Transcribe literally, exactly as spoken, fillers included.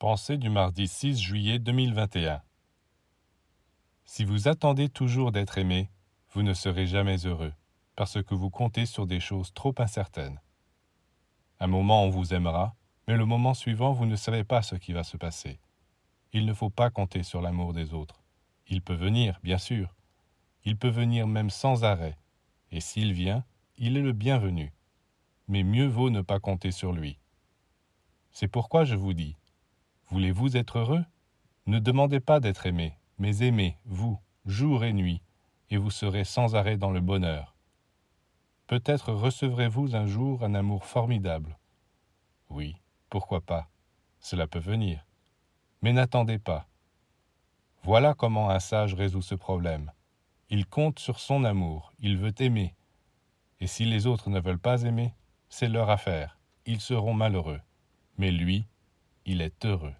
Pensée du mardi six juillet deux mille vingt et un. Si vous attendez toujours d'être aimé, vous ne serez jamais heureux, parce que vous comptez sur des choses trop incertaines. Un moment on vous aimera, mais le moment suivant vous ne savez pas ce qui va se passer. Il ne faut pas compter sur l'amour des autres. Il peut venir, bien sûr. Il peut venir même sans arrêt, et s'il vient, il est le bienvenu. Mais mieux vaut ne pas compter sur lui. C'est pourquoi je vous dis, voulez-vous être heureux? Ne demandez pas d'être aimé, mais aimez, vous, jour et nuit, et vous serez sans arrêt dans le bonheur. Peut-être recevrez-vous un jour un amour formidable. Oui, pourquoi pas? Cela peut venir. Mais n'attendez pas. Voilà comment un sage résout ce problème. Il compte sur son amour, il veut aimer. Et si les autres ne veulent pas aimer, c'est leur affaire, ils seront malheureux. Mais lui, il est heureux.